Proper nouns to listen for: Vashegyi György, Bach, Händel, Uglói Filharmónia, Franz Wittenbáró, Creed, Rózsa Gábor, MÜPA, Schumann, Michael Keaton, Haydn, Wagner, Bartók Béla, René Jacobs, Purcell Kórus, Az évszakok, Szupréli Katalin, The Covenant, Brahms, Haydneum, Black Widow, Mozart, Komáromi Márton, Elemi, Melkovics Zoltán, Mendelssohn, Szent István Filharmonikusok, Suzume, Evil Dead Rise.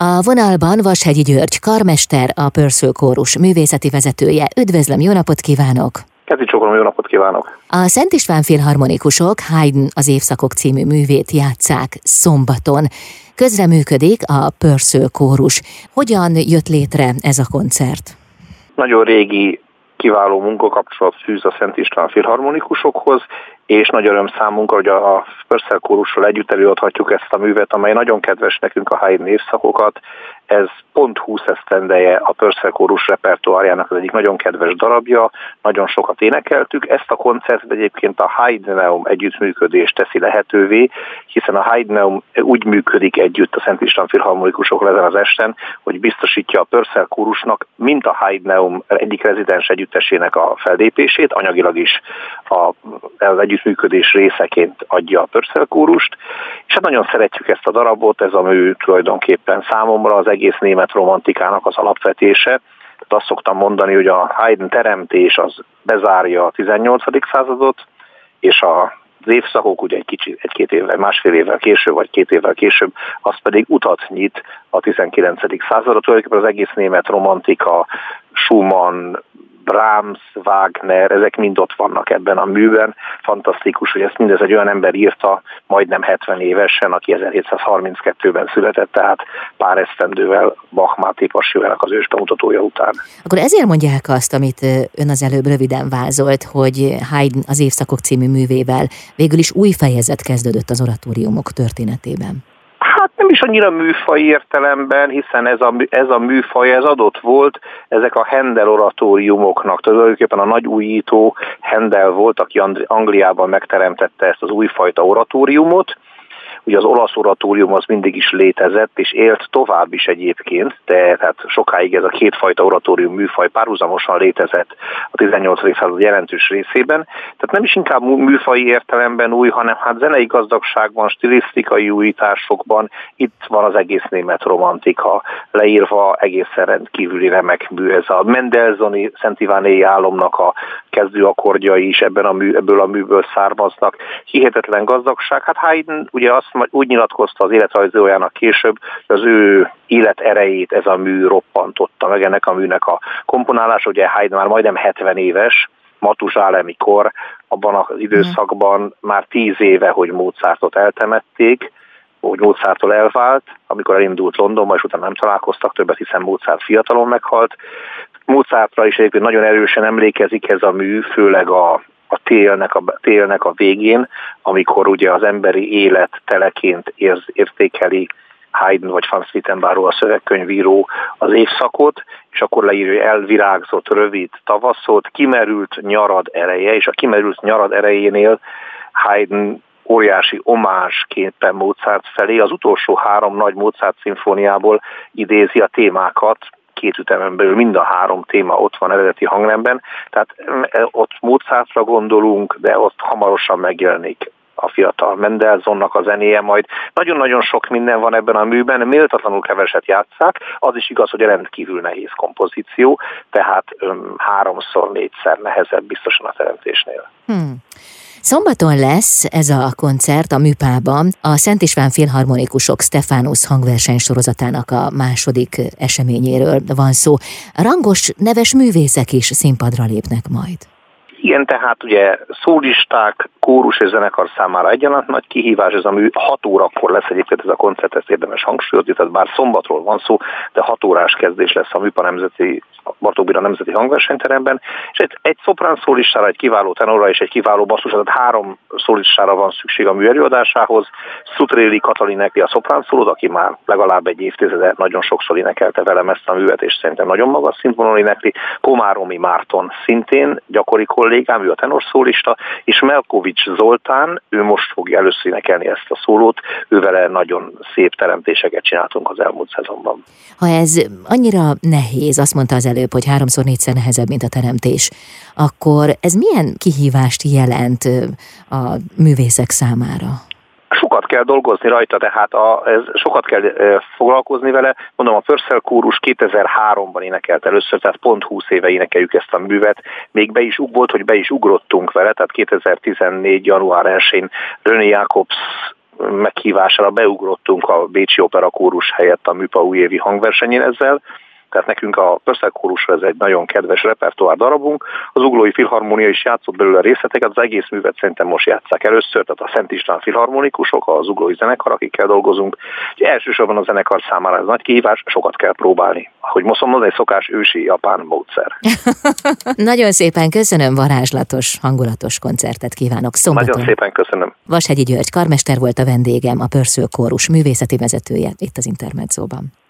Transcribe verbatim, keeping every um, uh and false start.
A vonalban Vashegyi György karmester, a Purcell Kórus művészeti vezetője. Üdvözlöm, jó napot kívánok! Kezdi csókolom, jó napot kívánok! A Szent István Filharmonikusok Haydn Az évszakok című művét játsszák szombaton. Közreműködik a Purcell Kórus. Hogyan jött létre ez a koncert? Nagyon régi, kiváló munkakapcsolat fűz a Szent István Filharmonikusokhoz, és nagy öröm számunkra, hogy a Purcell Kórussal együtt előadhatjuk ezt a művet, amely nagyon kedves nekünk, a Haydn évszakokat. Ez pont húsz esztendeje a Purcell Kórus repertoárjának az egyik nagyon kedves darabja, nagyon sokat énekeltük. Ezt a koncertet egyébként a Haydneum együttműködés teszi lehetővé, hiszen a Haydneum úgy működik együtt a Szent István Filharmonikusokra ezen az esten, hogy biztosítja a Purcell Kórusnak, mint a Haydneum egyik rezidens együttesének a fellépését, anyagilag is az együttműködés részeként adja a Purcell Kórust. És hát nagyon szeretjük ezt a darabot, ez a mű tulajdonképpen számomra az egész német romantikának az alapvetése. Tehát azt szoktam mondani, hogy a Haydn teremtés az bezárja a tizennyolcadik századot, és az évszakok ugye egy kicsit, egy-két évvel, másfél évvel később, vagy két évvel később, az pedig utat nyit a tizenkilencedik századra. Tulajdonképpen az egész német romantika, Schumann, Brahms, Wagner, ezek mind ott vannak ebben a műben. Fantasztikus, hogy ezt mindez egy olyan ember írta, majdnem hetven évesen, aki ezerhétszázharminckettőben született, tehát pár esztendővel Bach Máté Passiójának az ősbemutatója után. Akkor ezért mondják azt, amit ön az előbb röviden vázolt, hogy Haydn Az évszakok című művével végül is új fejezet kezdődött az oratóriumok történetében. Hát nem is annyira műfai értelemben, hiszen ez a, ez a műfaj, ez adott volt, ezek a Händel oratóriumoknak. Tulajdonképpen a nagy újító Händel volt, aki Angliában megteremtette ezt az újfajta oratóriumot. Ugye az olasz oratórium az mindig is létezett, és élt tovább is egyébként, de tehát sokáig ez a kétfajta oratórium műfaj párhuzamosan létezett a tizennyolcadik század jelentős részében. Tehát nem is inkább műfai értelemben új, hanem hát zenei gazdagságban, stilisztikai újításokban, itt van az egész német romantika leírva, egészen rendkívüli remek mű. Ez a Mendelssohn-i Szent Ivánéi álomnak a kezdő akkordjai is ebben a mű, ebből a műből származnak. Hihetetlen gazdagság. Hát Haydn ugye azt úgy nyilatkozta az életrajzolójának később, hogy az ő élet erejét ez a mű roppantotta meg, ennek a műnek a komponálása. Ugye Haydn már majdnem hetven éves, matuzsálemi kor, abban az időszakban már tíz éve, hogy Mozartot eltemették, hogy Mozarttól elvált, amikor elindult Londonba, és utána nem találkoztak többet, hiszen Mozart fiatalon meghalt. Mozartra is egyébként nagyon erősen emlékezik ez a mű, főleg a A télnek, a télnek a végén, amikor ugye az emberi élet teleként érz, értékeli Haydn vagy Franz Wittenbáró, a szövegkönyvíró, az évszakot, és akkor leírja, elvirágzott rövid tavaszot, kimerült nyarad ereje, és a kimerült nyarad erejénél Haydn óriási omázsképpen Mozart felé az utolsó három nagy Mozart szimfóniából idézi a témákat, két ütemen belül mind a három téma ott van eredeti hangnemben, tehát ott Mozartra gondolunk, de ott hamarosan megjelenik a fiatal Mendelssohnnak a zenéje majd. Nagyon-nagyon sok minden van ebben a műben, méltatlanul keveset játsszák, az is igaz, hogy rendkívül nehéz kompozíció, tehát öm, háromszor, négyszer nehezebb biztosan a teremtésnél. Hmm. Szombaton lesz ez a koncert a Műpában, a Szent István Filharmonikusok Stefánusz hangversenysorozatának a második eseményéről van szó. Rangos, neves művészek is színpadra lépnek majd. Igen, tehát ugye szólisták, kórus és zenekar számára egyaránt nagy kihívás, ez a mű hat órakor lesz egyébként ez a koncert, ezt érdemes hangsúlyozni, tehát bár szombatról van szó, de hat órás kezdés lesz a Műpa Nemzeti, Bartók Béla Nemzeti Hangversenyteremben, és egy, egy szoprán szólistára, egy kiváló tenorra és egy kiváló basszusra, tehát három szólistára van szükség a mű előadásához. Szupréli Katalinnek a szopránszólót, aki már legalább egy évtizede nagyon sokszor énekelte velem ezt a művet, és szerintem nagyon magas színvonalon énekli. Komáromi Márton szintén gyakori kollégám, ő a tenorszólista, és Melkovics Zoltán, ő most fogja először énekelni ezt a szólót, ővele nagyon szép teremtéseket csináltunk az elmúlt szezonban. Ha ez annyira nehéz, azt mondta az előbb, hogy háromszor, négyszer nehezebb, mint a teremtés, akkor ez milyen kihívást jelent a művészek számára? Sokat kell dolgozni rajta, tehát a, ez, sokat kell e, foglalkozni vele. Mondom, a Purcell Kórus kétezer-háromban énekelt először, tehát pont húsz éve énekeljük ezt a művet. Még be is volt, hogy be is ugrottunk vele, tehát kétezer-tizennégy január elsején René Jacobs meghívására beugrottunk a Bécsi Opera kórus helyett a MÜPA újévi hangversenyén ezzel, tehát nekünk a Purcell kórusra ez egy nagyon kedves repertoár darabunk, az Uglói Filharmónia is játszott belőle részleteket, az egész művet szerintem most játsszák először, tehát a Szent István Filharmonikusok, az Uglói zenekar, akikkel dolgozunk. Úgyhogy elsősorban a zenekar számára ez nagy kihívás, sokat kell próbálni. Ahogy mondom, ez egy szokás ősi japán módszer. Nagyon szépen köszönöm, varázslatos, hangulatos koncertet kívánok szombaton. Nagyon szépen köszönöm. Vashegyi György karmester volt a vendégem, a Purcell kórus művészeti vezetője itt az Intermedzóban.